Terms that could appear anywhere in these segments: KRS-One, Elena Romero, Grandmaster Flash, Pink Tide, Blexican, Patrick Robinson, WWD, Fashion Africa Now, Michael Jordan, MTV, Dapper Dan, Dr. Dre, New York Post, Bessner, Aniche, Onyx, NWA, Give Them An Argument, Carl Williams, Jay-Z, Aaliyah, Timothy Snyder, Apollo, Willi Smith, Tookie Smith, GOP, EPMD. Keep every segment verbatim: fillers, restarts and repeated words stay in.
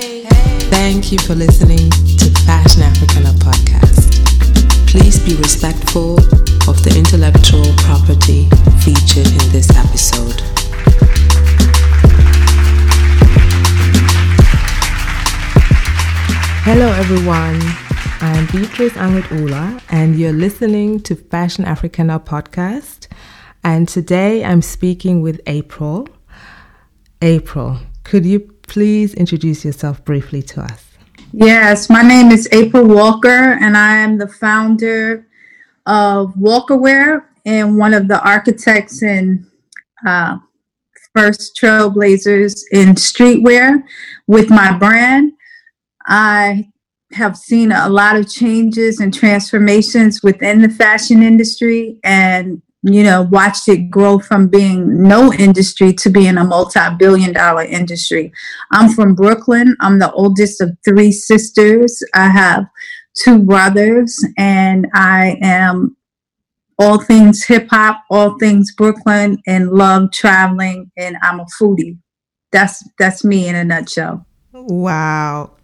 Hey, hey. Thank you for listening to Fashion Africana Podcast. Please be respectful of the intellectual property featured in this episode. Hello everyone, I'm Beatrice Amit Ola and you're listening to Fashion Africana Podcast. And today I'm speaking with April. April, could you please introduce yourself briefly to us? Yes, my name is April Walker, and I am the founder of Walker Wear and one of the architects and uh, first trailblazers in streetwear with my brand. I have seen a lot of changes and transformations within the fashion industry and you know, watched it grow from being no industry to being a multi-billion dollar industry. I'm from Brooklyn. I'm the oldest of three sisters. I have two brothers, and I am all things hip-hop, all things Brooklyn, and love traveling, and I'm a foodie. That's that's me in a nutshell. Wow.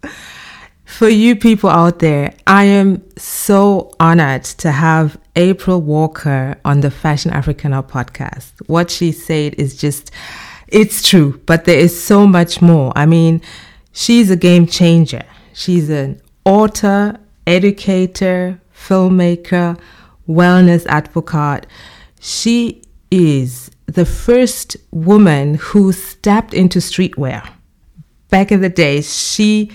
For you people out there, I am so honored to have April Walker on the Fashion Africana Podcast. What she said is just, it's true, but there is so much more. I mean, she's a game changer. She's an author, educator, filmmaker, wellness advocate. She is the first woman who stepped into streetwear. Back in the day, she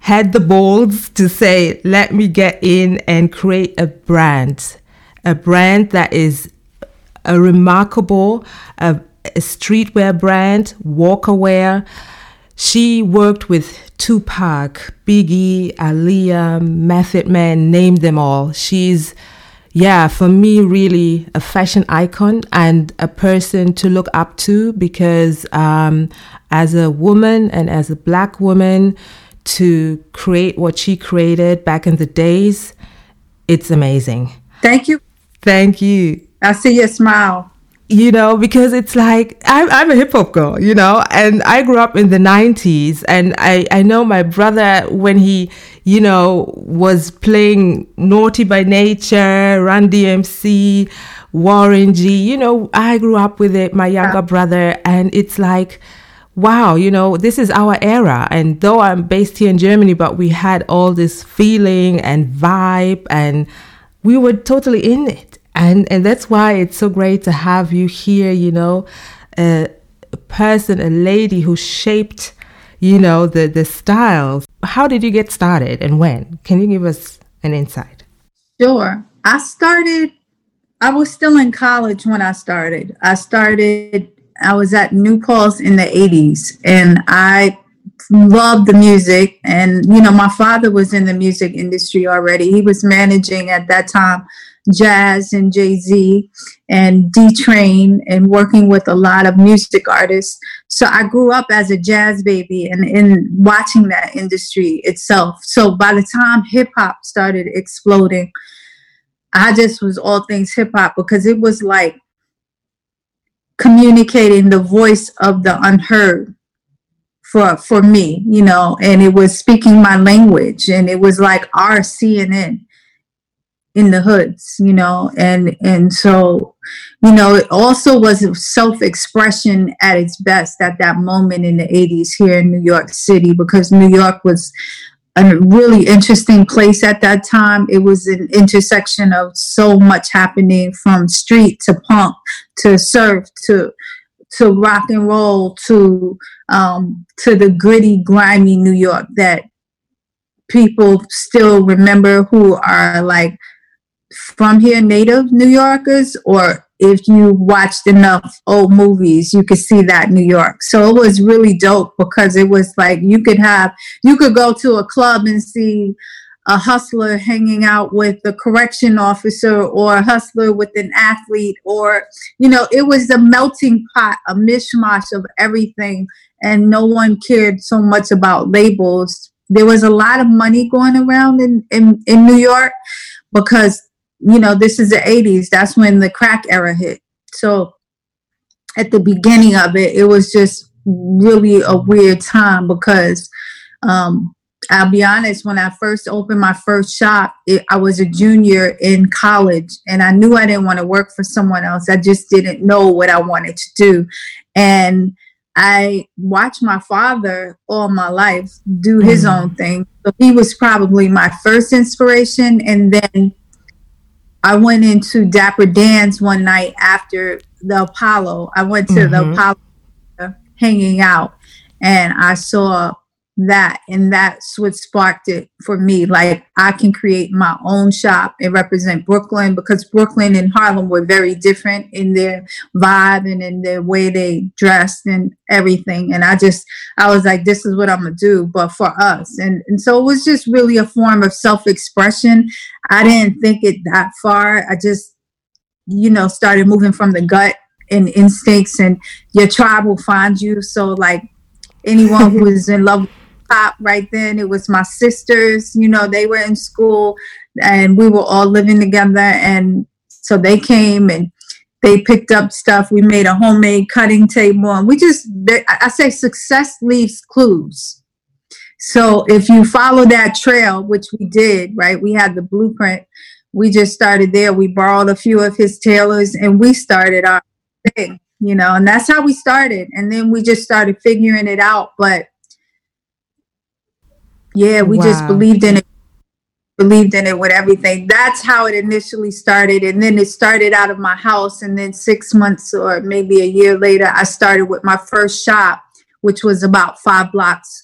had the balls to say, let me get in and create a brand, a brand that is a remarkable a, a streetwear brand, Walker Wear. She worked with Tupac, Biggie, Aaliyah, Method Man, name them all. She's, yeah, for me, really a fashion icon and a person to look up to because um, as a woman and as a black woman, to create what she created back in the days, it's amazing. Thank you. Thank you. I see your smile. You know, because it's like, I'm, I'm a hip-hop girl, you know, and I grew up in the nineties, and I, I know my brother, when he, you know, was playing Naughty by Nature, Run D M C, Warren G, you know, I grew up with it, my younger yeah. brother, and it's like, wow, you know, this is our era. And though I'm based here in Germany, but we had all this feeling and vibe and we were totally in it. And and that's why it's so great to have you here, you know, a, a person, a lady who shaped, you know, the, the styles. How did you get started and when? Can you give us an insight? Sure. I started, I was still in college when I started. I started... I was at New Pulse in the eighties, and I loved the music. And, you know, my father was in the music industry already. He was managing at that time jazz and Jay-Z and D-Train and working with a lot of music artists. So I grew up as a jazz baby and in watching that industry itself. So by the time hip-hop started exploding, I just was all things hip-hop because it was like communicating the voice of the unheard for for me, you know, and it was speaking my language, and it was like our C N N in the hoods, you know, and and so, you know, it also was self-expression at its best at that moment in the eighties here in New York City, because New York was a really interesting place at that time. It was an intersection of so much happening, from street to punk to surf to to rock and roll to um, to the gritty, grimy New York that people still remember who are like from here, native New Yorkers, or if you watched enough old movies, you could see that New York. So it was really dope because it was like you could have, you could go to a club and see a hustler hanging out with a correction officer, or a hustler with an athlete, or, you know, it was a melting pot, a mishmash of everything. And no one cared so much about labels. There was a lot of money going around in, in, in New York because, you know, this is the eighties. That's when the crack era hit. So at the beginning of it, it was just really a weird time because Um, I'll be honest, when I first opened my first shop, it, I was a junior in college, and I knew I didn't want to work for someone else. I just didn't know what I wanted to do. And I watched my father all my life do his mm. own thing. So he was probably my first inspiration. And then I went into Dapper Dan's one night after the Apollo. I went to mm-hmm. the Apollo uh, hanging out, and I saw that, and that's what sparked it for me. Like, I can create my own shop and represent Brooklyn, because Brooklyn and Harlem were very different in their vibe and in their way they dressed and everything. And I just, I was like, this is what I'm gonna do, but for us. And, and so it was just really a form of self-expression. I didn't think it that far. I just, you know, started moving from the gut and instincts, and your tribe will find you. So like anyone who was in love with pop right then. It was my sisters, you know, they were in school and we were all living together. And so they came and they picked up stuff. We made a homemade cutting table, and we just, they, I say success leaves clues. So if you follow that trail, which we did, right, we had the blueprint. We just started there. We borrowed a few of his tailors and we started our thing, you know, and that's how we started. And then we just started figuring it out. But yeah, we wow. just believed in it, believed in it with everything. That's how it initially started. And then it started out of my house. And then six months or maybe a year later, I started with my first shop, which was about five blocks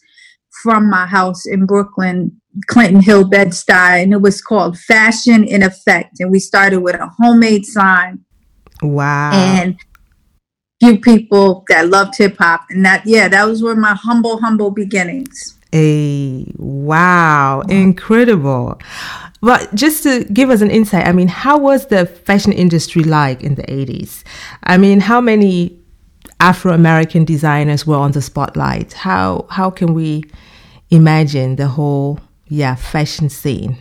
from my house in Brooklyn, Clinton Hill, Bed-Stuy. And it was called Fashion in Effect. And we started with a homemade sign. Wow. And a few people that loved hip hop. And that, yeah, that was where my humble, humble beginnings. A wow, incredible. But just to give us an insight, I mean, how was the fashion industry like in the eighties? I mean, how many Afro-American designers were on the spotlight? How how can we imagine the whole, yeah, fashion scene?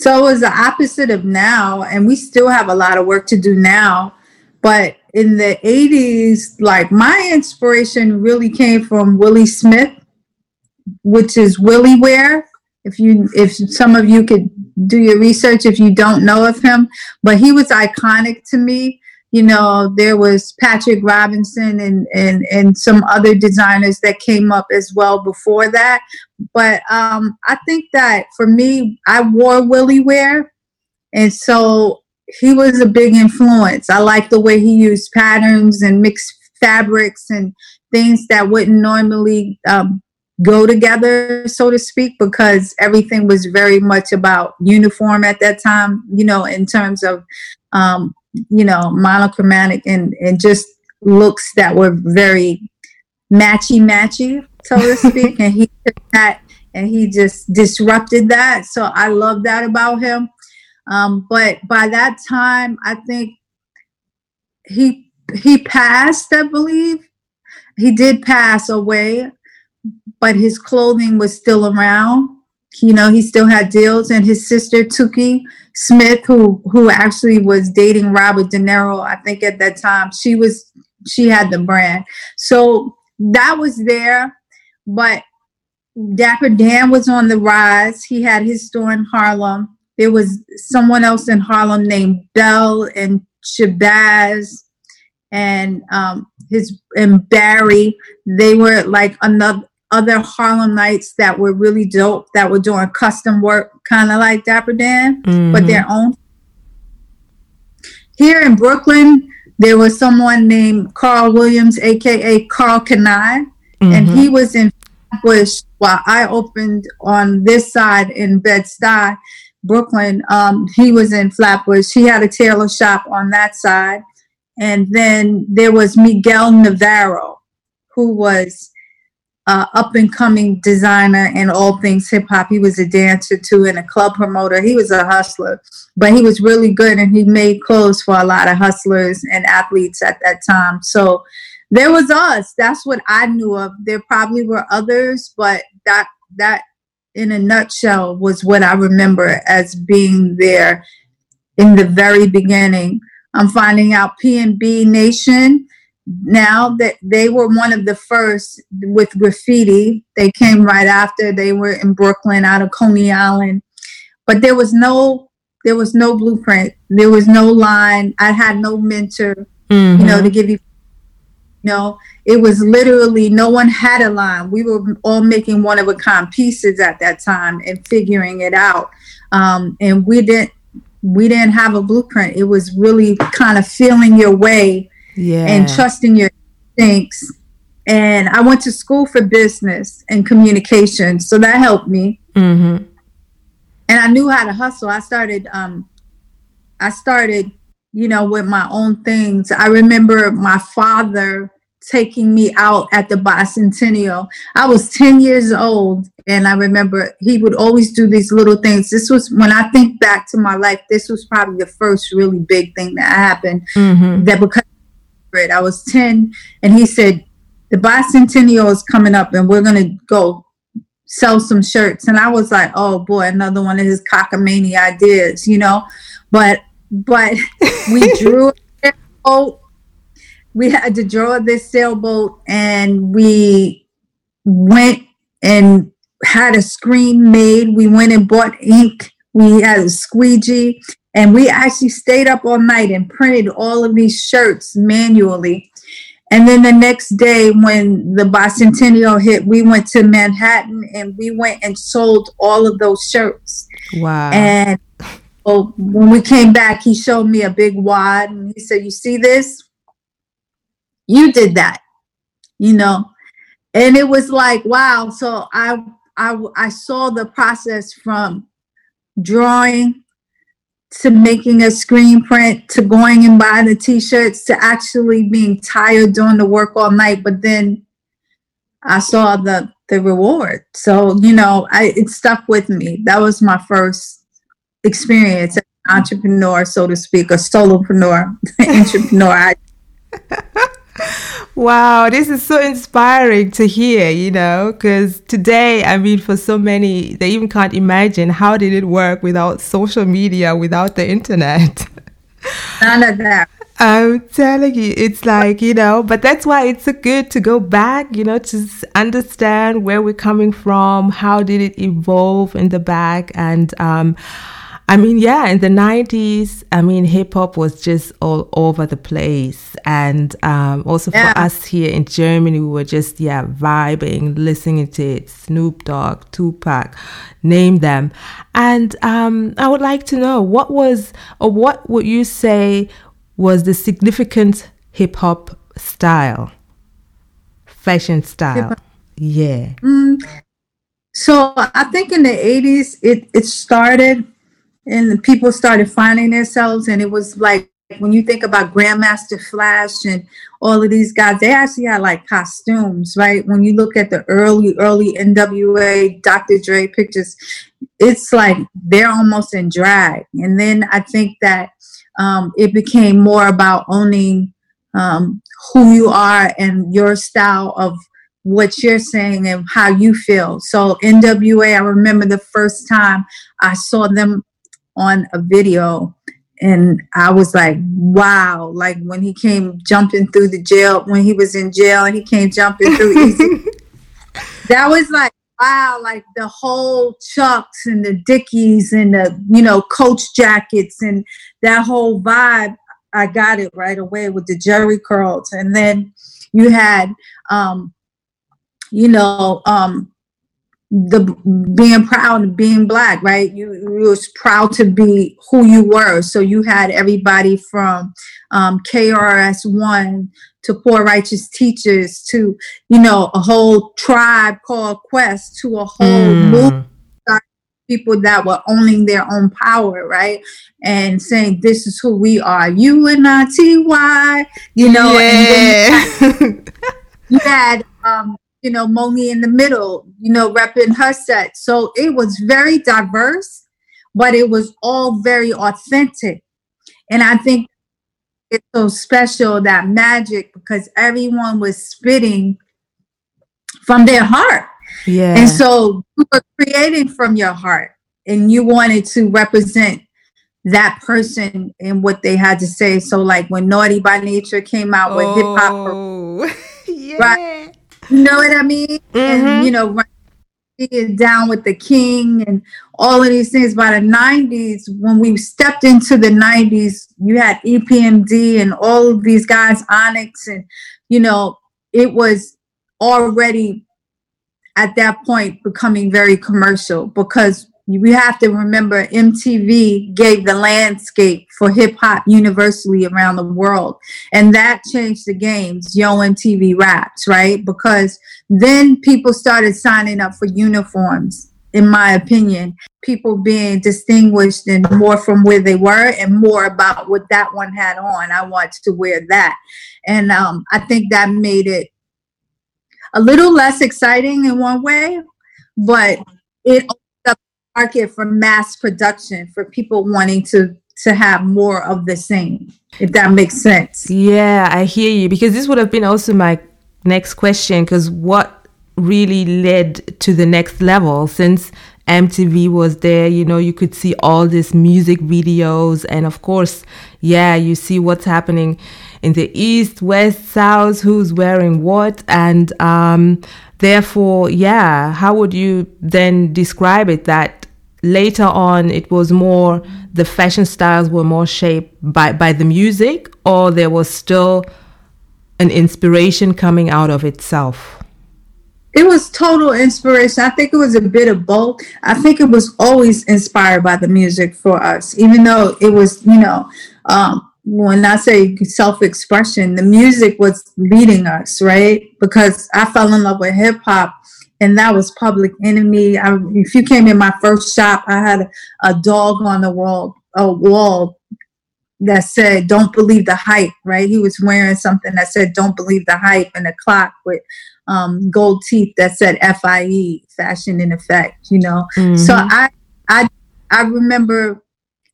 So it was the opposite of now, and we still have a lot of work to do now. But in the eighties, like, my inspiration really came from Willi Smith, which is Williwear. If you, if some of you could do your research, if you don't know of him, but he was iconic to me. You know, there was Patrick Robinson and, and, and some other designers that came up as well before that. But um, I think that for me, I wore Williwear, and so he was a big influence. I like the way he used patterns and mixed fabrics and things that wouldn't normally um, go together, so to speak, because everything was very much about uniform at that time, you know, in terms of, um, you know, monochromatic and, and just looks that were very matchy-matchy, so to speak. And he did that, and he just disrupted that. So I love that about him. Um, but by that time, I think he, he passed, I believe. He did pass away. But his clothing was still around. You know, he still had deals. And his sister, Tookie Smith, who who actually was dating Robert De Niro, I think at that time, she was she had the brand. So that was there. But Dapper Dan was on the rise. He had his store in Harlem. There was someone else in Harlem named Belle and Shabazz, and um, his and Barry. They were like another other Harlem nights that were really dope, that were doing custom work, kind of like Dapper Dan, mm-hmm. but their own. Here in Brooklyn, there was someone named Carl Williams, a k a. Karl Kani, mm-hmm. and he was in Bush while I opened on this side in Bed-Stuy, Brooklyn. Um, he was in Flatbush. He had a tailor shop on that side. And then there was Miguel Navarro, who was uh, up-and-coming designer in all things hip-hop. He was a dancer, too, and a club promoter. He was a hustler, but he was really good, and he made clothes for a lot of hustlers and athletes at that time. So there was us. That's what I knew of. There probably were others, but that, that in a nutshell, was what I remember as being there in the very beginning. I'm finding out P and B Nation, now that they were one of the first with graffiti. They came right after. They were in Brooklyn, out of Coney Island, but there was no there was no blueprint. There was no line. I had no mentor, mm-hmm. you know, to give you. You know, it was literally no one had a line. We were all making one of a kind pieces at that time and figuring it out. Um, and we didn't we didn't have a blueprint. It was really kind of feeling your way yeah. and trusting your instincts. And I went to school for business and communication, so that helped me. Mm-hmm. And I knew how to hustle. I started, um, I started, you know, with my own things. I remember my father taking me out at the Bicentennial. I was ten years old, and I remember he would always do these little things. This was, when I think back to my life, this was probably the first really big thing that happened. Mm-hmm. That because I was ten, and he said, the Bicentennial is coming up, and we're going to go sell some shirts. And I was like, oh boy, another one of his cockamamie ideas, you know. But But we drew a sailboat. We had to draw this sailboat, and we went and had a screen made. We went and bought ink. We had a squeegee, and we actually stayed up all night and printed all of these shirts manually. And then the next day, when the Bicentennial hit, we went to Manhattan, and we went and sold all of those shirts. Wow. And well, when we came back, he showed me a big wad, and he said, you see this? You did that, you know? And it was like, wow. So I, I, I saw the process from drawing to making a screen print to going and buying the t-shirts to actually being tired doing the work all night. But then I saw the, the reward. So, you know, I, it stuck with me. That was my first experience as an entrepreneur, so to speak, a solopreneur, entrepreneur. Wow, this is so inspiring to hear, you know, because today, I mean, for so many, they even can't imagine how did it work without social media, without the internet. None of that. I'm telling you, it's like, you know, but that's why it's so good to go back, you know, to understand where we're coming from, how did it evolve in the back. And um, I mean, yeah, in the nineties, I mean, hip hop was just all over the place. And um, also yeah. for us here in Germany, we were just, yeah, vibing, listening to it, Snoop Dogg, Tupac, name them. And um, I would like to know, what was, or what would you say was the significant hip-hop style, fashion style? Hip-hop. Yeah. Mm, so I think in the eighties, it, it started, and people started finding themselves, and it was like, when you think about Grandmaster Flash and all of these guys, they actually had like costumes, right? When you look at the early, early N W A, Doctor Dre pictures, it's like they're almost in drag. And then I think that Um, it became more about owning um, who you are and your style of what you're saying and how you feel. So N W A, I remember the first time I saw them on a video, and I was like, wow. Like when he came jumping through the jail, when he was in jail and he came jumping through Easy. That was like, wow, like the whole Chucks and the Dickies and the, you know, Coach jackets and that whole vibe. I got it right away with the jerry curls. And then you had, um, you know, um, the being proud and being black, right? You, you was proud to be who you were. So you had everybody from um, K R S One to Poor Righteous Teachers to, you know, a whole tribe called Quest to a whole mm. movement of people that were owning their own power, right? And saying, this is who we are. U N I T Y, you know. Yeah. And then you had, um, you know, Moni in the middle, you know, repping her set. So it was very diverse, but it was all very authentic. And I think it's so special, that magic, because everyone was spitting from their heart. Yeah. And so you were creating from your heart, and you wanted to represent that person and what they had to say. So like when Naughty by Nature came out with oh, hip hop, yeah. right? You know what I mean? Mm-hmm. And you know, Run D M C down with the King and all of these things. By the nineties, when we stepped into the nineties, you had E P M D and all of these guys, Onyx, and you know, it was already at that point becoming very commercial, because we have to remember M T V gave the landscape for hip hop universally around the world. And that changed the games, Yo M T V Raps, right? Because then people started signing up for uniforms, in my opinion. People being distinguished and more from where they were and more about what that one had on. I want to wear that. And um, I think that made it a little less exciting in one way, but it market for mass production, for people wanting to to have more of the same, if that makes sense. Yeah, I hear you, because this would have been also my next question, because what really led to the next level? Since M T V was there, you know, you could see all these music videos, and of course, yeah, you see what's happening in the East, West, South, who's wearing what, and um, therefore, yeah, how would you then describe it that later on, it was more the fashion styles were more shaped by, by the music, or there was still an inspiration coming out of itself? It was total inspiration. I think it was a bit of both. I think it was always inspired by the music for us, even though it was, you know, um, when I say self-expression, the music was leading us, right? Because I fell in love with hip hop. And that was Public Enemy. I, if you came in my first shop, I had a, a dog on the wall, a wall that said, "Don't believe the hype," right? He was wearing something that said, "Don't believe the hype," and a clock with um, gold teeth that said F I E, Fashion in Effect, you know? Mm-hmm. So I, I, I remember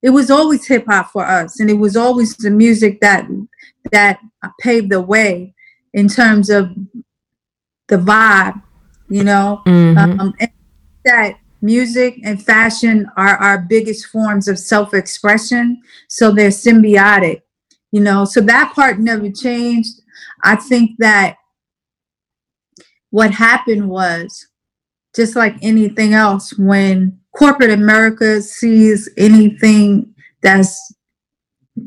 it was always hip hop for us. And it was always the music that, that paved the way in terms of the vibe. You know, mm-hmm. um, and that music and fashion are our biggest forms of self-expression. So they're symbiotic, you know, so that part never changed. I think that what happened was, just like anything else, when corporate America sees anything that's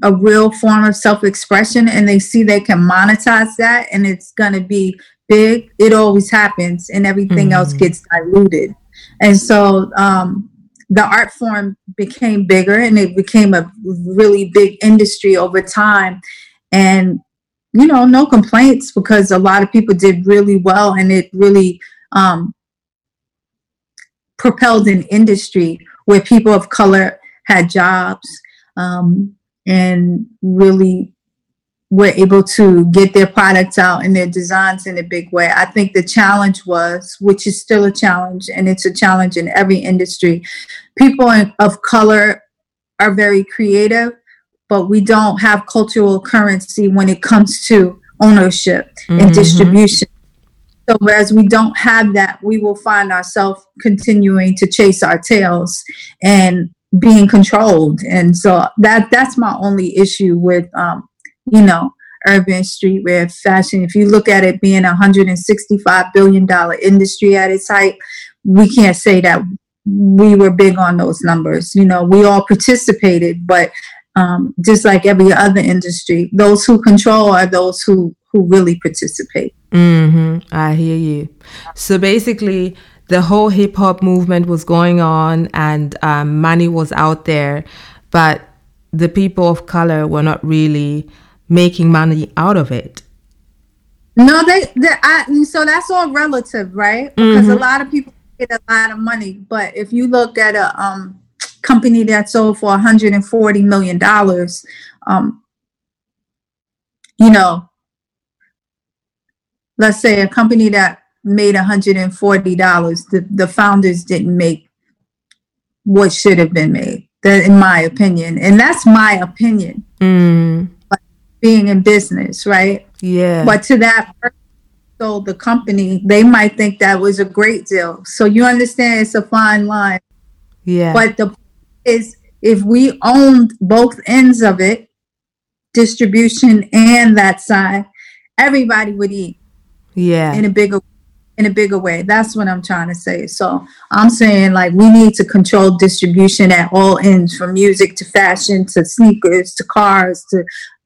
a real form of self-expression and they see they can monetize that and it's going to be big, it always happens, and everything mm. else gets diluted. And so um, the art form became bigger, and it became a really big industry over time. And, you know, no complaints, because a lot of people did really well, and it really um, propelled an industry where people of color had jobs um, and really were able to get their products out and their designs in a big way. I think the challenge was, which is still a challenge, and it's a challenge in every industry, people of color are very creative, but we don't have cultural currency when it comes to ownership mm-hmm. and distribution. So whereas we don't have that, we will find ourselves continuing to chase our tails and being controlled. And so that that's my only issue with um, you know, urban streetwear fashion. If you look at it being a one hundred sixty-five billion dollars industry at its height, we can't say that we were big on those numbers. You know, we all participated, but um, just like every other industry, those who control are those who, who really participate. Mm-hmm. I hear you. So basically, the whole hip hop movement was going on and um, money was out there, but the people of color were not really making money out of it. No, they, they I, so that's all relative, right? Because mm-hmm. a lot of people get a lot of money, but if you look at a um, company that sold for one hundred forty million dollars, um, you know, let's say a company that made one hundred forty dollars, the, the founders didn't make what should have been made, in my opinion. And that's my opinion. Mm. Being in business, right? Yeah. But to that person who sold the company, they might think that was a great deal. So you understand it's a fine line. Yeah. But the point is, if we owned both ends of it, distribution and that side, everybody would eat. Yeah. In a bigger in a bigger way. That's what I'm trying to say. So I'm saying, like, we need to control distribution at all ends, from music to fashion to sneakers to cars to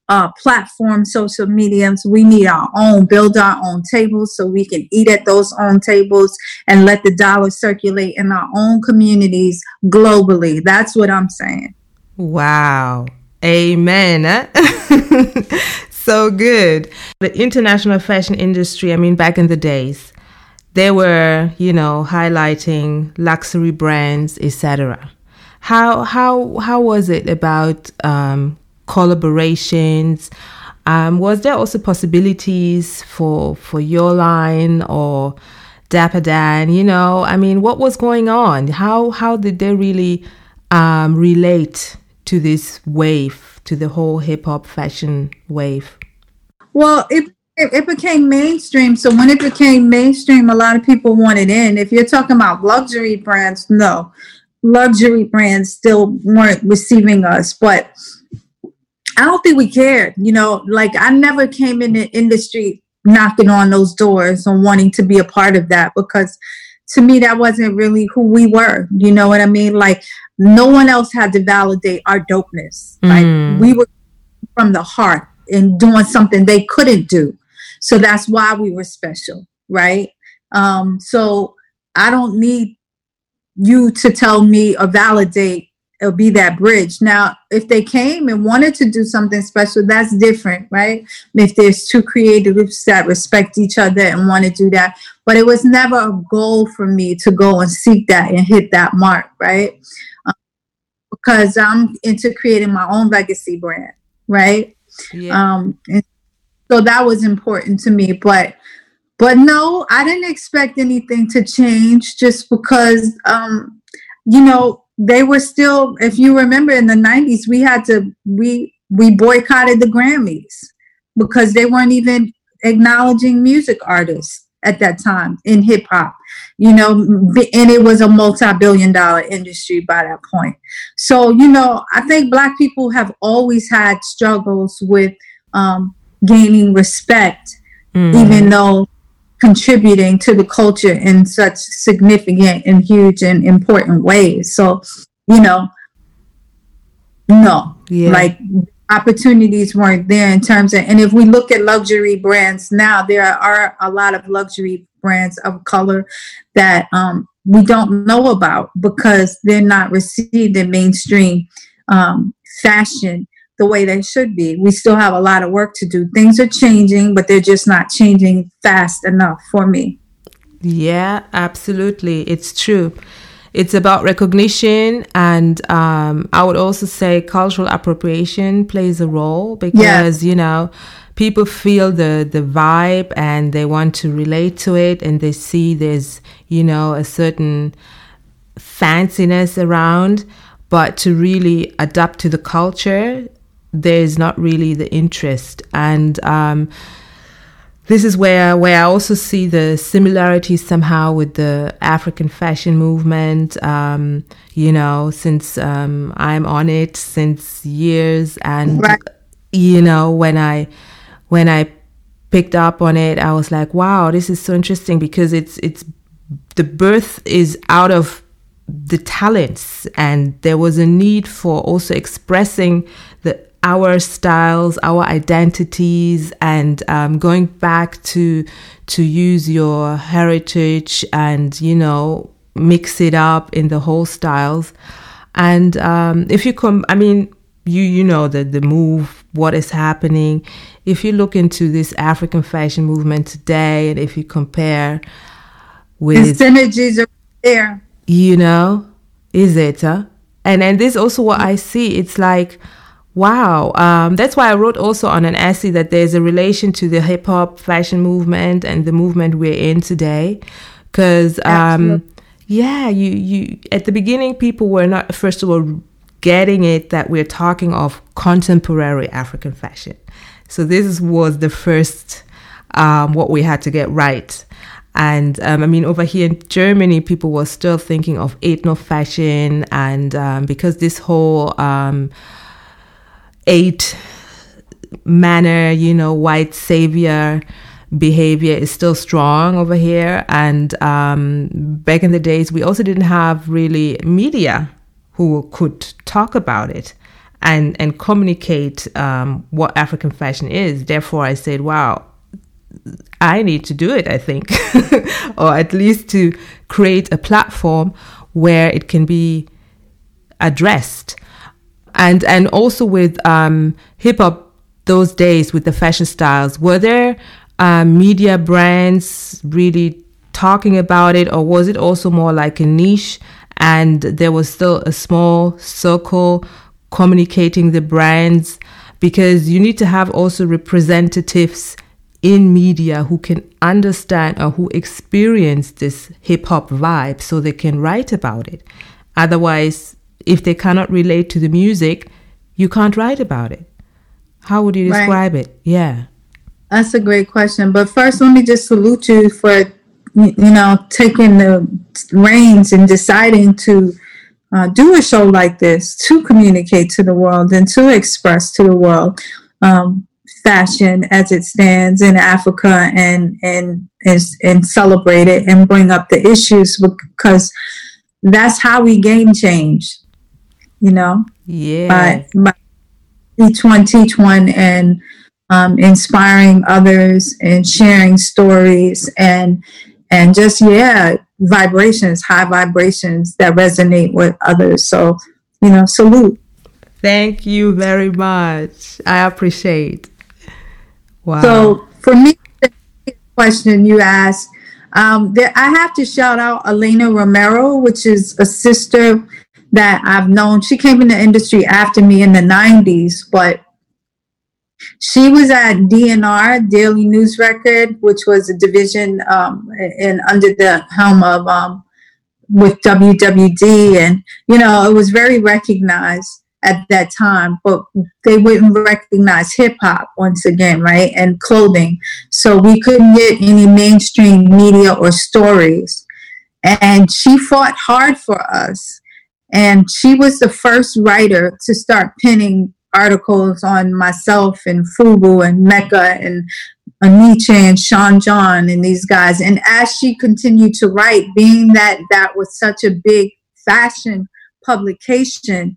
uh, platforms, social mediums. We need our own, build our own tables so we can eat at those own tables and let the dollar circulate in our own communities globally. That's what I'm saying. Wow. Amen. So good. The international fashion industry, I mean, back in the days, they were, you know, highlighting luxury brands, et cetera. How how how was it about um, collaborations? Um, was there also possibilities for for your line or Dapper Dan? You know, I mean, what was going on? How how did they really um, relate to this wave, to the whole hip-hop fashion wave? Well, it, it it became mainstream. So when it became mainstream, a lot of people wanted in. If you're talking about luxury brands, no. Luxury brands still weren't receiving us, but I don't think we cared. You know, like, I never came in the industry knocking on those doors and wanting to be a part of that, because to me, that wasn't really who we were. You know what I mean? Like, no one else had to validate our dopeness. Mm. Like, we were from the heart and doing something they couldn't do. So that's why we were special, right? Um, so I don't need you to tell me or validate or be that bridge. Now, if they came and wanted to do something special, that's different, right? If there's two creatives that respect each other and want to do that. But it was never a goal for me to go and seek that and hit that mark, right? Um, because I'm into creating my own legacy brand, right? Yeah. Um, and so that was important to me. But but no, I didn't expect anything to change just because, um, you know, they were still, if you remember in the nineties, we had to, we we boycotted the Grammys because they weren't even acknowledging music artists at that time in hip hop, you know, and it was a multi-billion dollar industry by that point. So, you know, I think Black people have always had struggles with um, gaining respect, mm. even though contributing to the culture in such significant and huge and important ways. So, you know, no, yeah. like opportunities weren't there in terms of, and if we look at luxury brands now, there are a lot of luxury brands of color that um, we don't know about because they're not received in mainstream um, fashion the way they should be. We still have a lot of work to do. Things are changing, but they're just not changing fast enough for me. Yeah, absolutely. It's true. It's about recognition, and um, I would also say cultural appropriation plays a role because, yeah. you know, people feel the, the vibe and they want to relate to it, and they see there's, you know, a certain fanciness around, but to really adapt to the culture, there's not really the interest. And um, this is where where I also see the similarities somehow with the African fashion movement, um, you know, since um, I'm on it since years. And, right. you know, when I when I picked up on it, I was like, wow, this is so interesting, because it's it's the birth is out of the talents. And there was a need for also expressing the our styles, our identities, and um, going back to to use your heritage and, you know, mix it up in the whole styles. And um, if you come, I mean, you you know the the move, what is happening. If you look into this African fashion movement today, and if you compare with the synergies are there, you know, is it? Huh? And and this is also what I see. It's like, wow. Um, that's why I wrote also on an essay that there's a relation to the hip hop fashion movement and the movement we're in today. Because, um, yeah, you, you at the beginning, people were not, first of all, getting it that we're talking of contemporary African fashion. So this was the first um, what we had to get right. And um, I mean, over here in Germany, people were still thinking of ethno fashion. And um, because this whole um, eight manner, you know, white savior behavior is still strong over here. And um, back in the days, we also didn't have really media who could talk about it and, and communicate um, what African fashion is. Therefore, I said, wow, I need to do it, I think, or at least to create a platform where it can be addressed. And and also with um, hip-hop, those days with the fashion styles, were there uh, media brands really talking about it, or was it also more like a niche and there was still a small circle communicating the brands? Because you need to have also representatives in media who can understand or who experience this hip-hop vibe so they can write about it. Otherwise, if they cannot relate to the music, you can't write about it. How would you describe right. it? Yeah. That's a great question. But first, let me just salute you for, you know, taking the reins and deciding to uh, do a show like this, to communicate to the world and to express to the world um, fashion as it stands in Africa, and, and, and, and celebrate it and bring up the issues, because that's how we game change, you know? Yeah. By, by each one teach one, and um, inspiring others and sharing stories, and and just yeah vibrations high vibrations that resonate with others. So, you know, salute. Thank you very much. I appreciate. Wow. So for me, the question you asked, um, there, I have to shout out Elena Romero, which is a sister that I've known. She came in the industry after me in the nineties, but she was at D N R, Daily News Record, which was a division um, and under the helm of um, with W W D. And, you know, it was very recognized at that time, but they wouldn't recognize hip hop once again, right? And clothing. So we couldn't get any mainstream media or stories. And she fought hard for us. And she was the first writer to start penning articles on myself and Fubu and Mecca and Aniche and Sean John and these guys. And as she continued to write, being that that was such a big fashion publication,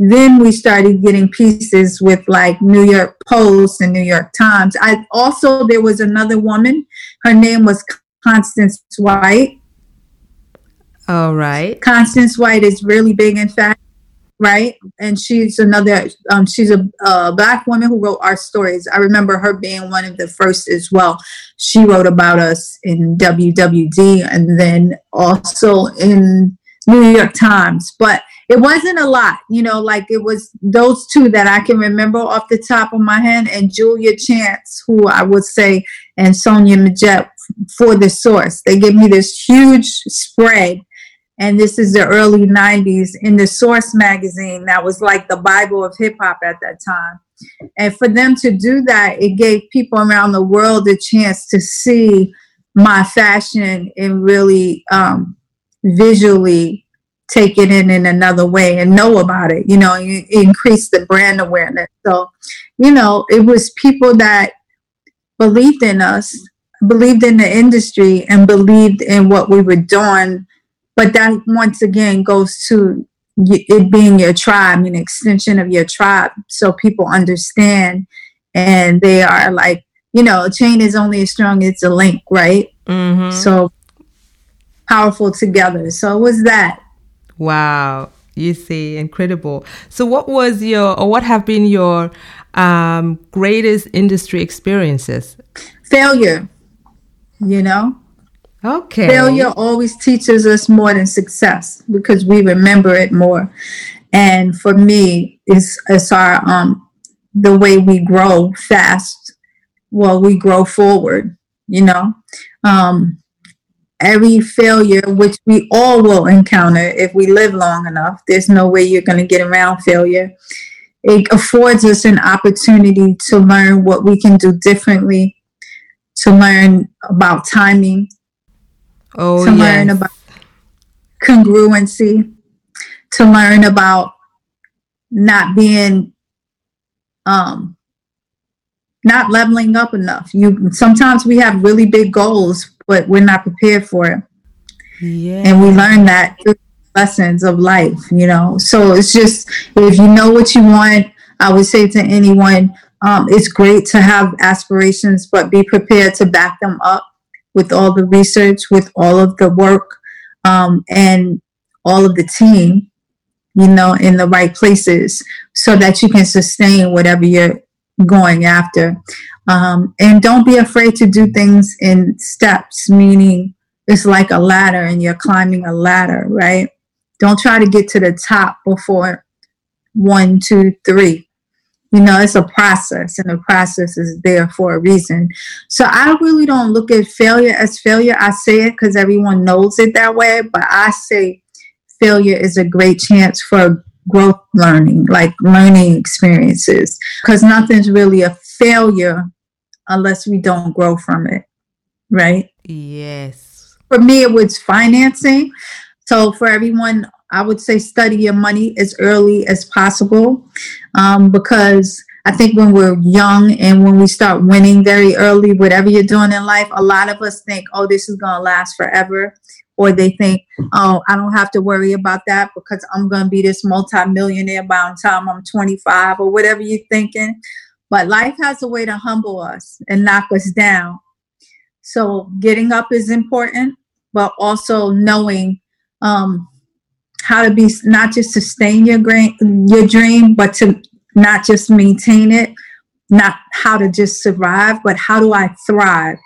then we started getting pieces with like New York Post and New York Times. I also, there was another woman. Her name was Constance White. All right. Constance White is really big in fact, right? And she's another, um, she's a uh, black woman who wrote our stories. I remember her being one of the first as well. She wrote about us in W W D and then also in New York Times. But it wasn't a lot, you know, like it was those two that I can remember off the top of my head, and Julia Chance, who I would say, and Sonia Majette for The Source. They gave me this huge spread. And this is the early nineties in The Source magazine. That was like the Bible of hip hop at that time. And for them to do that, it gave people around the world a chance to see my fashion and really um, visually take it in in another way and know about it, you know, and increase the brand awareness. So, you know, it was people that believed in us, believed in the industry, and believed in what we were doing. But that, once again, goes to it being your tribe, an extension of your tribe, so people understand. And they are like, you know, a chain is only as strong as a link, right? Mm-hmm. So powerful together. So it was that. Wow. You see, incredible. So what was your, or what have been your um, greatest industry experiences? Failure, you know? Okay. Failure always teaches us more than success because we remember it more. And for me, it's it's our um the way we grow fast. Well, we grow forward, you know. Um, every failure, which we all will encounter if we live long enough, there's no way you're going to get around failure. It affords us an opportunity to learn what we can do differently, to learn about timing, Oh, to yes. learn about congruency, to learn about not being, um, not leveling up enough. You sometimes we have really big goals, but we're not prepared for it. Yeah. And we learn that through lessons of life, you know. So it's just, if you know what you want, I would say to anyone, um, it's great to have aspirations, but be prepared to back them up with all the research, with all of the work, um, and all of the team, you know, in the right places so that you can sustain whatever you're going after. Um, and don't be afraid to do things in steps, meaning it's like a ladder and you're climbing a ladder, right? Don't try to get to the top before one, two, three. You know, it's a process, and the process is there for a reason. So I really don't look at failure as failure. I say it because everyone knows it that way, but I say failure is a great chance for growth learning, like learning experiences, because nothing's really a failure unless we don't grow from it, right? Yes. For me, it was financing. So for everyone, I would say study your money as early as possible, um, because I think when we're young and when we start winning very early, whatever you're doing in life, a lot of us think, oh, this is going to last forever. Or they think, oh, I don't have to worry about that because I'm going to be this multimillionaire by the time I'm twenty-five or whatever you're thinking. But life has a way to humble us and knock us down. So getting up is important, but also knowing um, how to be, not just sustain your gra- your dream, but to not just maintain it, not how to just survive, but how do I thrive?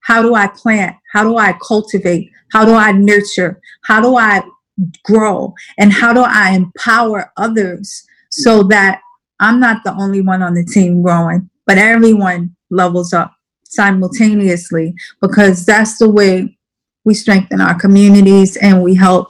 How do I plant? How do I cultivate? How do I nurture? How do I grow? And how do I empower others so that I'm not the only one on the team growing, but everyone levels up simultaneously, because that's the way we strengthen our communities and we help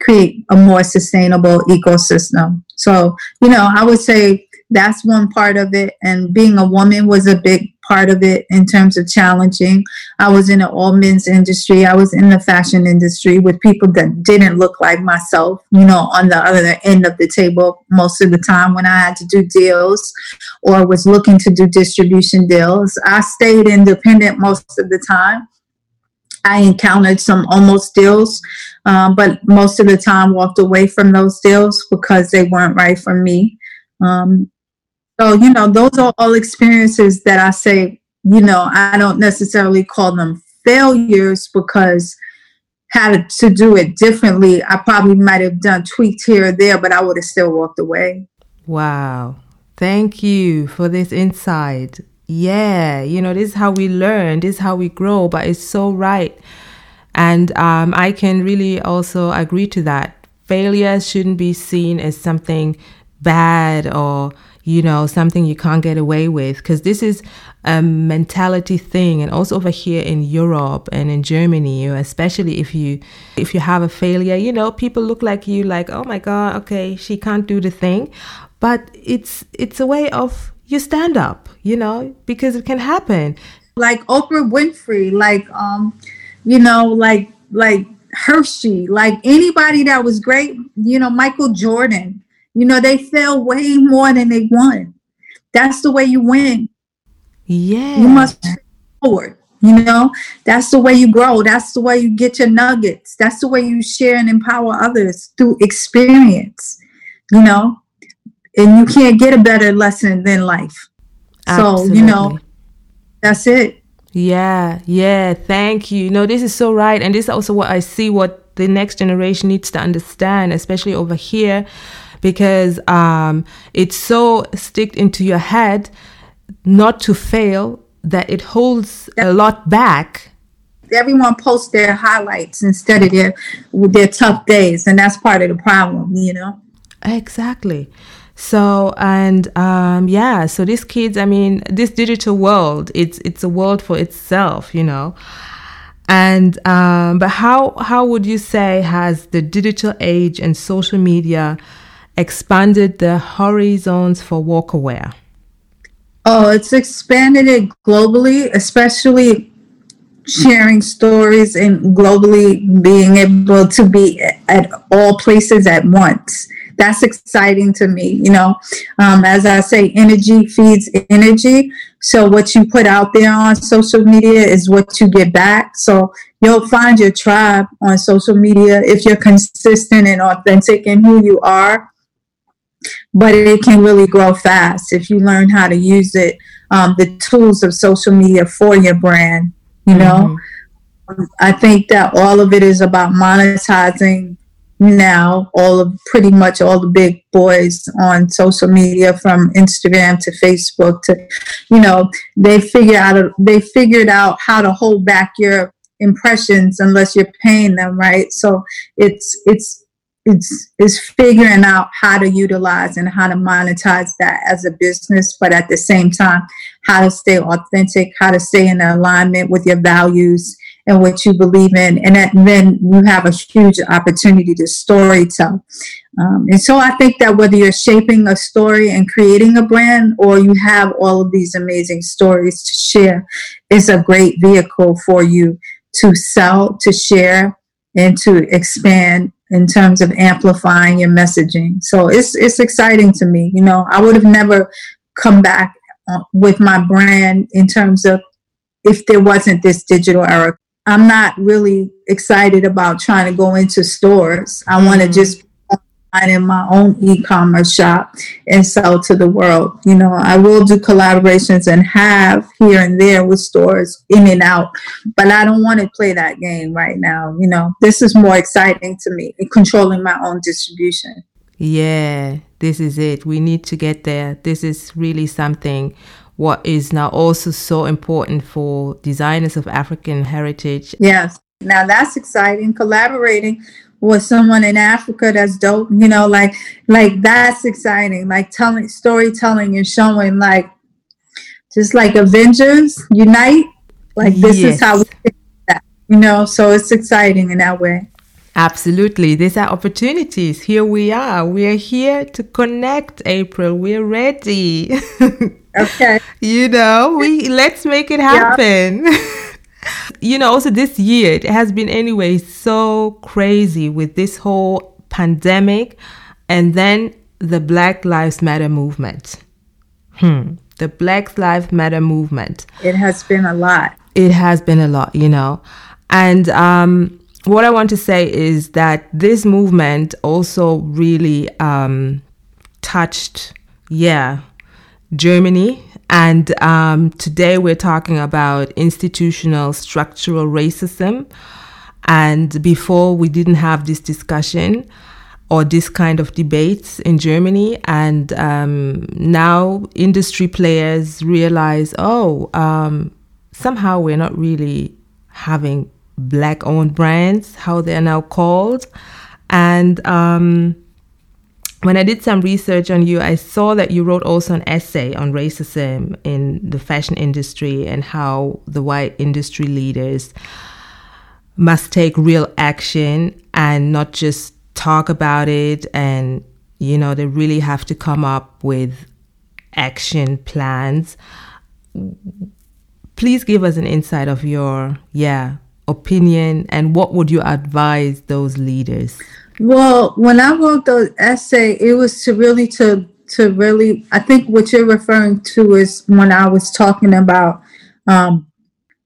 create a more sustainable ecosystem. So, you know, I would say that's one part of it. And being a woman was a big part of it in terms of challenging. I was in an all men's industry. I was in the fashion industry with people that didn't look like myself, you know, on the other end of the table most of the time when I had to do deals or was looking to do distribution deals. I stayed independent most of the time. I encountered some almost deals, um, but most of the time walked away from those deals because they weren't right for me. Um, So, you know, those are all experiences that I say, you know, I don't necessarily call them failures, because had to do it differently, I probably might have done tweaks here or there, but I would have still walked away. Wow. Thank you for this insight. Yeah. You know, this is how we learn. This is how we grow. But it's so right. And um, I can really also agree to that. Failure shouldn't be seen as something bad or, you know, something you can't get away with, because this is a mentality thing. And also over here in Europe and in Germany, especially if you if you have a failure, you know, people look like you like, oh, my God, OK, she can't do the thing. But it's it's a way of you stand up, you know, because it can happen. Like Oprah Winfrey, like, um, you know, like like Hershey, like anybody that was great, you know, Michael Jordan. You know, they fail way more than they won. That's the way you win. Yeah. You must forward, you know. That's the way you grow. That's the way you get your nuggets. That's the way you share and empower others through experience, you know. And you can't get a better lesson than life. Absolutely. So, you know, that's it. Yeah, yeah. Thank you. No, this is so right. And this is also what I see what the next generation needs to understand, especially over here. Because um, it's so sticked into your head not to fail that it holds a lot back. Everyone posts their highlights instead of their their tough days, and that's part of the problem, you know. Exactly. So and um, yeah, so these kids, I mean, this digital world, it's it's a world for itself, you know. And um, but how how would you say has the digital age and social media expanded the horizons for Walker Wear? Oh, it's expanded it globally, especially sharing stories and globally being able to be at all places at once. That's exciting to me. You know, um, as I say, energy feeds energy. So what you put out there on social media is what you get back. So you'll find your tribe on social media if you're consistent and authentic in who you are. But it can really grow fast if you learn how to use it, um, the tools of social media for your brand. You know, mm-hmm. I think that all of it is about monetizing now, all of pretty much all the big boys on social media, from Instagram to Facebook to, you know, they figure out, they figured out how to hold back your impressions unless you're paying them. Right. So it's, it's, it's, it's figuring out how to utilize and how to monetize that as a business, but at the same time, how to stay authentic, how to stay in alignment with your values and what you believe in. And that, then you have a huge opportunity to storytell. Um, and so I think that whether you're shaping a story and creating a brand, or you have all of these amazing stories to share, is a great vehicle for you to sell, to share, and to expand in terms of amplifying your messaging. So it's it's exciting to me. You know, I would have never come back with my brand in terms of if there wasn't this digital era. I'm not really excited about trying to go into stores. I want to just online in my own e-commerce shop and sell to the world. You know, I will do collaborations and have here and there with stores in and out, but I don't want to play that game right now. You know, this is more exciting to me, controlling my own distribution. Yeah, this is it. We need to get there. This is really something. What is now also so important for designers of African heritage. Yes. Now that's exciting. Collaborating with someone in Africa, that's dope. You know, like, like that's exciting. Like telling, storytelling and showing, like, just like Avengers Unite. Like this yes. is how we do that, you know, so it's exciting in that way. Absolutely. These are opportunities. Here we are. We are here to connect, April. We're ready. Okay. You know, we let's make it happen. Yeah. You know, also this year, it has been anyway so crazy with this whole pandemic and then the Black Lives Matter movement. Hmm. The Black Lives Matter movement. It has been a lot. It has been a lot, you know. And, um... what I want to say is that this movement also really um, touched, yeah, Germany. And um, today we're talking about institutional structural racism. And before we didn't have this discussion or this kind of debates in Germany. And um, now industry players realize, oh, um, somehow we're not really having Black-owned brands, how they are now called. And um, when I did some research on you, I saw that you wrote also an essay on racism in the fashion industry and how the white industry leaders must take real action and not just talk about it. And, you know, they really have to come up with action plans. Please give us an insight of your, yeah, opinion, and what would you advise those leaders? Well, when I wrote the essay, it was to really to to really. I think what you're referring to is when I was talking about um,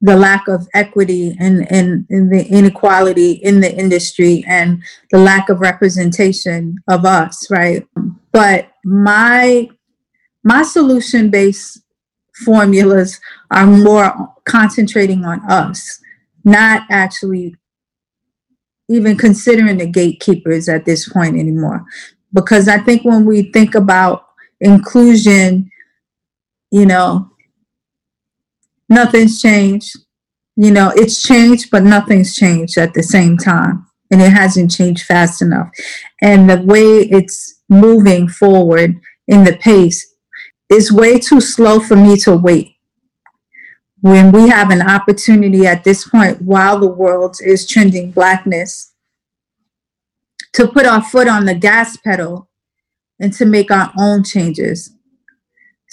the lack of equity and and the inequality in the industry and the lack of representation of us, right? But my my solution-based formulas are more concentrating on us, not actually even considering the gatekeepers at this point anymore. Because I think when we think about inclusion, you know, nothing's changed. You know, it's changed, but nothing's changed at the same time. And it hasn't changed fast enough. And the way it's moving forward in the pace is way too slow for me to wait. When we have an opportunity at this point, while the world is trending Blackness, to put our foot on the gas pedal and to make our own changes.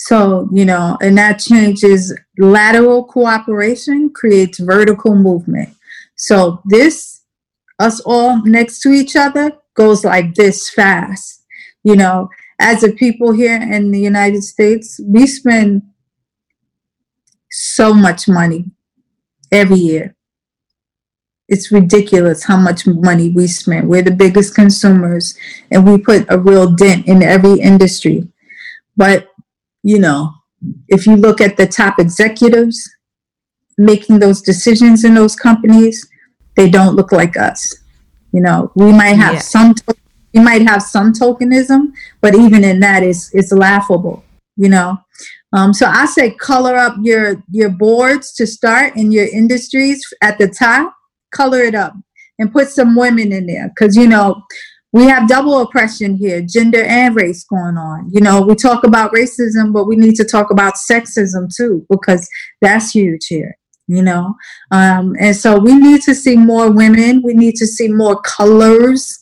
So, you know, and that change is Lateral cooperation creates vertical movement. So this, us all next to each other, goes like this fast. You know, as a people here in the United States, we spend so much money every year. It's ridiculous how much money we spend. We're the biggest consumers, and we put a real dent in every industry. But, you know, if you look at the top executives making those decisions in those companies, they don't look like us. You know, we might have yeah. some, we might have some tokenism, but even in that, it's it's laughable. You know, um, so I say color up your your boards to start in your industries at the top. Color it up and put some women in there, because you know we have double oppression here, gender and race going on. You know, we talk about racism, but we need to talk about sexism too, because that's huge here. You know, um, and so we need to see more women. We need to see more colors.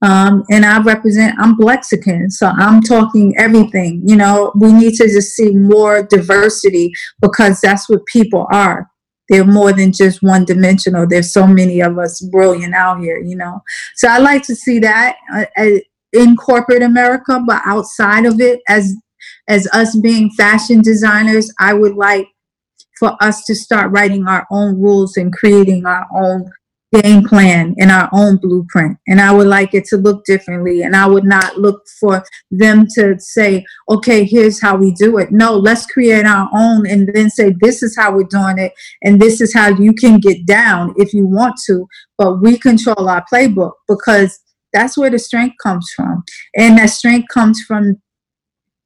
Um, and I represent, I'm Blexican, so I'm talking everything. You know, we need to just see more diversity, because that's what people are. They're more than just one dimensional. There's so many of us brilliant out here, you know. So I like to see that uh, in corporate America, but outside of it, as as us being fashion designers, I would like for us to start writing our own rules and creating our own game plan and our own blueprint. And I would like it to look differently. And I would not look for them to say, okay, here's how we do it. No, let's create our own and then say, this is how we're doing it. And this is how you can get down if you want to. But we control our playbook, because that's where the strength comes from. And that strength comes from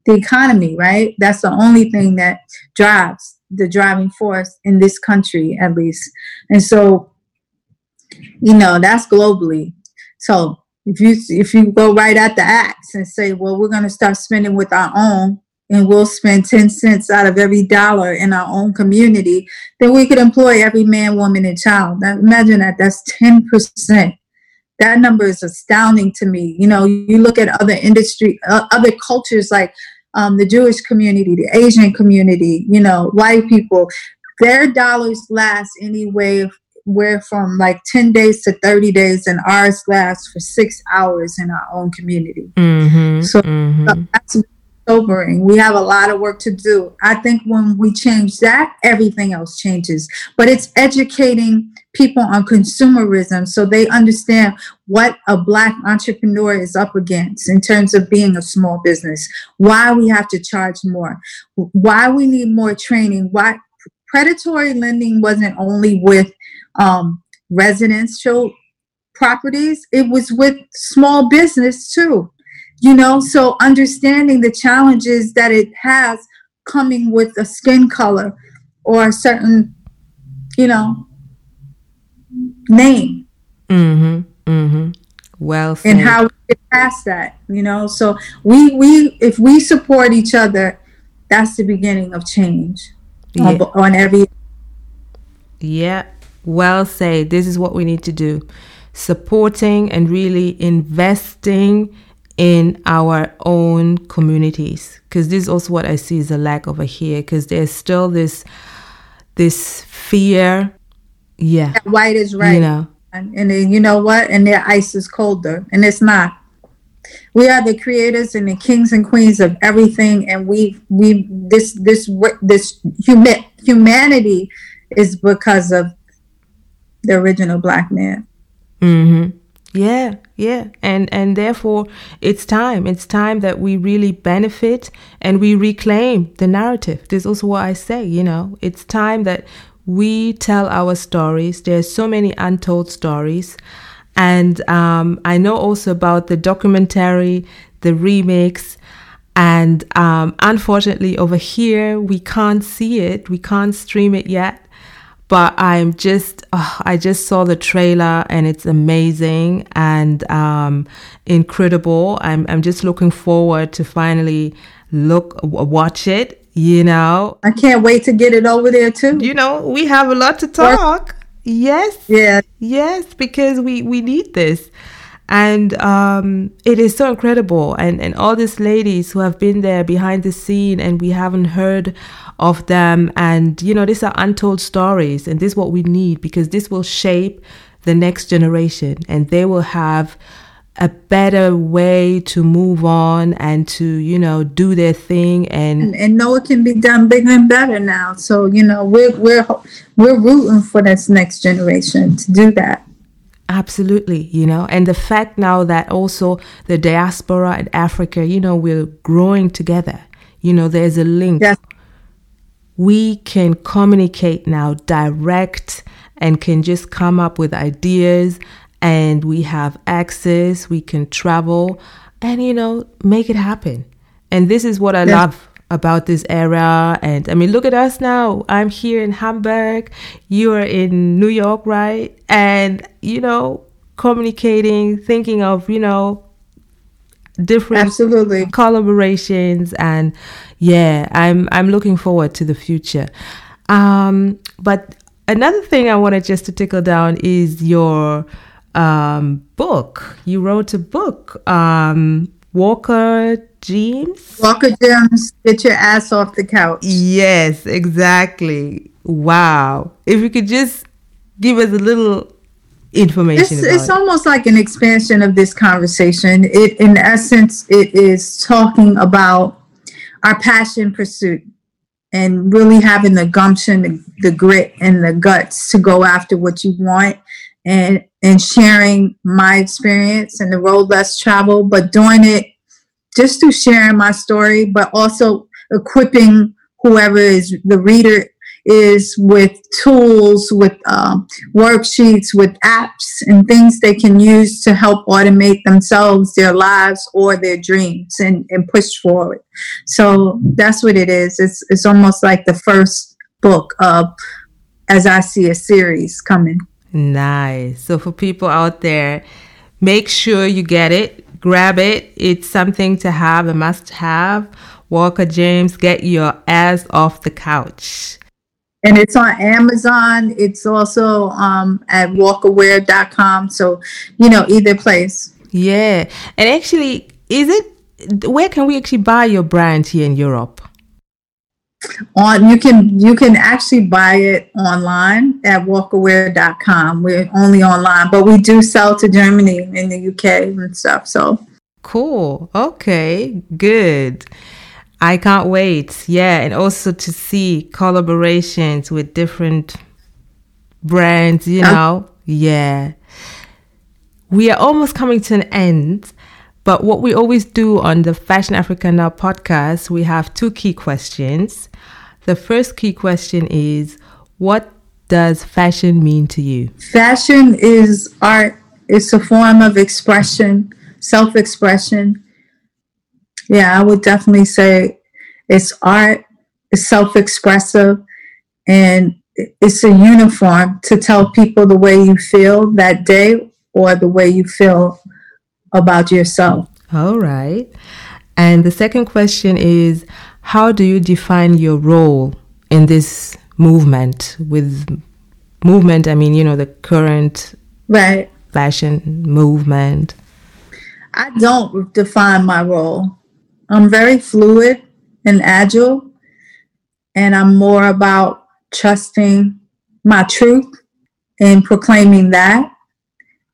the economy, right? That's the only thing that drives, the driving force in this country, at least. And so, you know, that's globally. So if you if you go right at the axe and say, well, we're going to start spending with our own, and we'll spend ten cents out of every dollar in our own community, then we could employ every man, woman, and child. Now, imagine that. That's ten percent. That number is astounding to me. You know, you look at other industry, uh, other cultures like um, the Jewish community, the Asian community, you know, white people, their dollars last anywhere Where from like ten days to thirty days, and ours lasts for six hours in our own community. Mm-hmm, so mm-hmm. That's sobering. We have a lot of work to do. I think when we change that, everything else changes. But it's educating people on consumerism so they understand what a Black entrepreneur is up against in terms of being a small business, why we have to charge more, why we need more training, why predatory lending wasn't only with um residential properties, it was with small business too, you know. So understanding the challenges that it has coming with a skin color or a certain, you know, name. Mm-hmm. Mm-hmm. Well, and how we get past that, you know. So we we if we support each other, that's the beginning of change. Yeah. on, on every yeah Well said. This is what we need to do. Supporting and really investing in our own communities. Because this is also what I see is a lack over here. Because there's still this this fear. Yeah. That white is right. You know? And, and then, you know what? And their ice is colder. And it's not. We are the creators and the kings and queens of everything. And we we this this this human, humanity is because of the original Black man. Mm-hmm. Yeah, yeah. And and therefore, it's time. It's time that we really benefit and we reclaim the narrative. This is also what I say, you know. It's time that we tell our stories. There's so many untold stories. And um, I know also about the documentary, the remix. And um, unfortunately, over here, we can't see it. We can't stream it yet. But I'm just, oh, I just saw the trailer and it's amazing and um, incredible. I'm, I'm just looking forward to finally look, watch it, you know. I can't wait to get it over there too. You know, we have a lot to talk. Yes. Yeah. Yes, because we, we need this. And um, it is so incredible. And, and all these ladies who have been there behind the scene and we haven't heard of them. And, you know, these are untold stories. And this is what we need, because this will shape the next generation. And they will have a better way to move on and to, you know, do their thing. And and, and know it can be done bigger and better now. So, you know, we're, we're, we're rooting for this next generation to do that. Absolutely, you know, and the fact now that also the diaspora in Africa, you know, we're growing together. You know, there's a link. Yes. We can communicate now direct and can just come up with ideas, and we have access, we can travel and, you know, make it happen. And this is what I yes. love about this era. And I mean, look at us now. I'm here in Hamburg, you are in New York, right? And, you know, communicating, thinking of, you know, different Absolutely. collaborations. And yeah, I'm I'm looking forward to the future. Um, but another thing I wanted just to tickle down is your um, book. You wrote a book, um, Walker Gems. Walker Gems, Get Your Ass Off the Couch. Yes, exactly. Wow. If you could just give us a little information. It's, about it's it. almost like an expansion of this conversation. It, in essence, it is talking about our passion pursuit and really having the gumption, the, the grit, and the guts to go after what you want. And and sharing my experience and the road less traveled, but doing it just through sharing my story, but also equipping whoever is the reader is with tools, with uh, worksheets, with apps and things they can use to help automate themselves, their lives, or their dreams, and, and push forward. So that's what it is. It's it's almost like the first book of, as I see, a series coming. Nice. So for people out there, make sure you get it. Grab it. It's something to have, a must have. Walker Gems, Get Your Ass Off the Couch. And it's on Amazon. It's also um, at walker wear dot com. So, you know, either place. Yeah. And actually, is it, where can we actually buy your brand here in Europe? On you can you can actually buy it online at walker wear dot com. We're only online, but we do sell to Germany and the U K and stuff. So cool. Okay, good. I can't wait. Yeah, and also to see collaborations with different brands, you know. Oh. Yeah. We are almost coming to an end. But what we always do on the Fashion Africa Now podcast, we have two key questions. The first key question is, what does fashion mean to you? Fashion is art. It's a form of expression, self-expression. Yeah, I would definitely say it's art, it's self-expressive, and it's a uniform to tell people the way you feel that day or the way you feel about yourself. All right. And the second question is, how do you define your role in this movement? With movement, I mean, you know, the current right. fashion movement. I don't define my role. I'm very fluid and agile, and I'm more about trusting my truth and proclaiming that.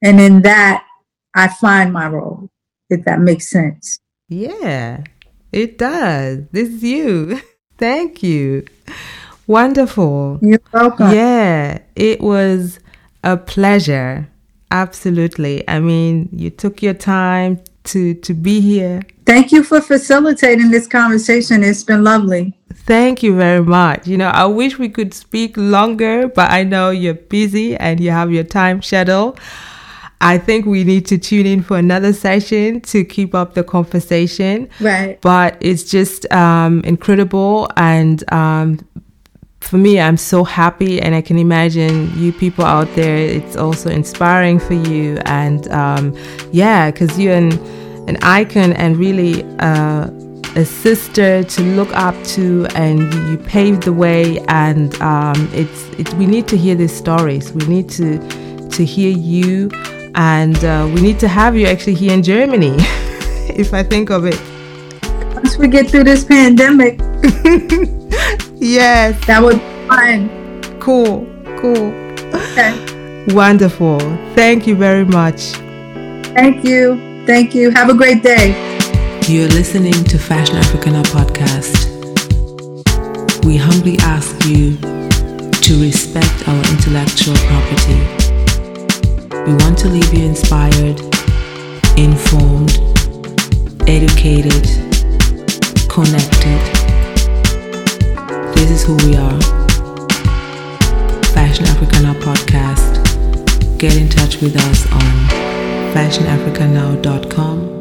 And in that, I find my role, if that makes sense. Yeah, it does. This is you. Thank you. Wonderful. You're welcome. Yeah, it was a pleasure. Absolutely. I mean, you took your time to, to be here. Thank you for facilitating this conversation. It's been lovely. Thank you very much. You know, I wish we could speak longer, but I know you're busy and you have your time schedule. I think we need to tune in for another session to keep up the conversation. Right. But it's just um, incredible. And um, for me, I'm so happy. And I can imagine you people out there, it's also inspiring for you. And um, yeah, because you're an, an icon and really uh, a sister to look up to. And you, you paved the way. And um, it's, it's we need to hear these stories. We need to to hear you. And uh, we need to have you actually here in Germany, if I think of it. Once we get through this pandemic. Yes. That would be fun. Cool, cool. Okay. Wonderful. Thank you very much. Thank you. Thank you. Have a great day. You're listening to Fashion Africana Podcast. We humbly ask you to respect our intellectual property. We want to leave you inspired, informed, educated, connected. This is who we are. Fashion Africana Podcast. Get in touch with us on fashion africa now dot com.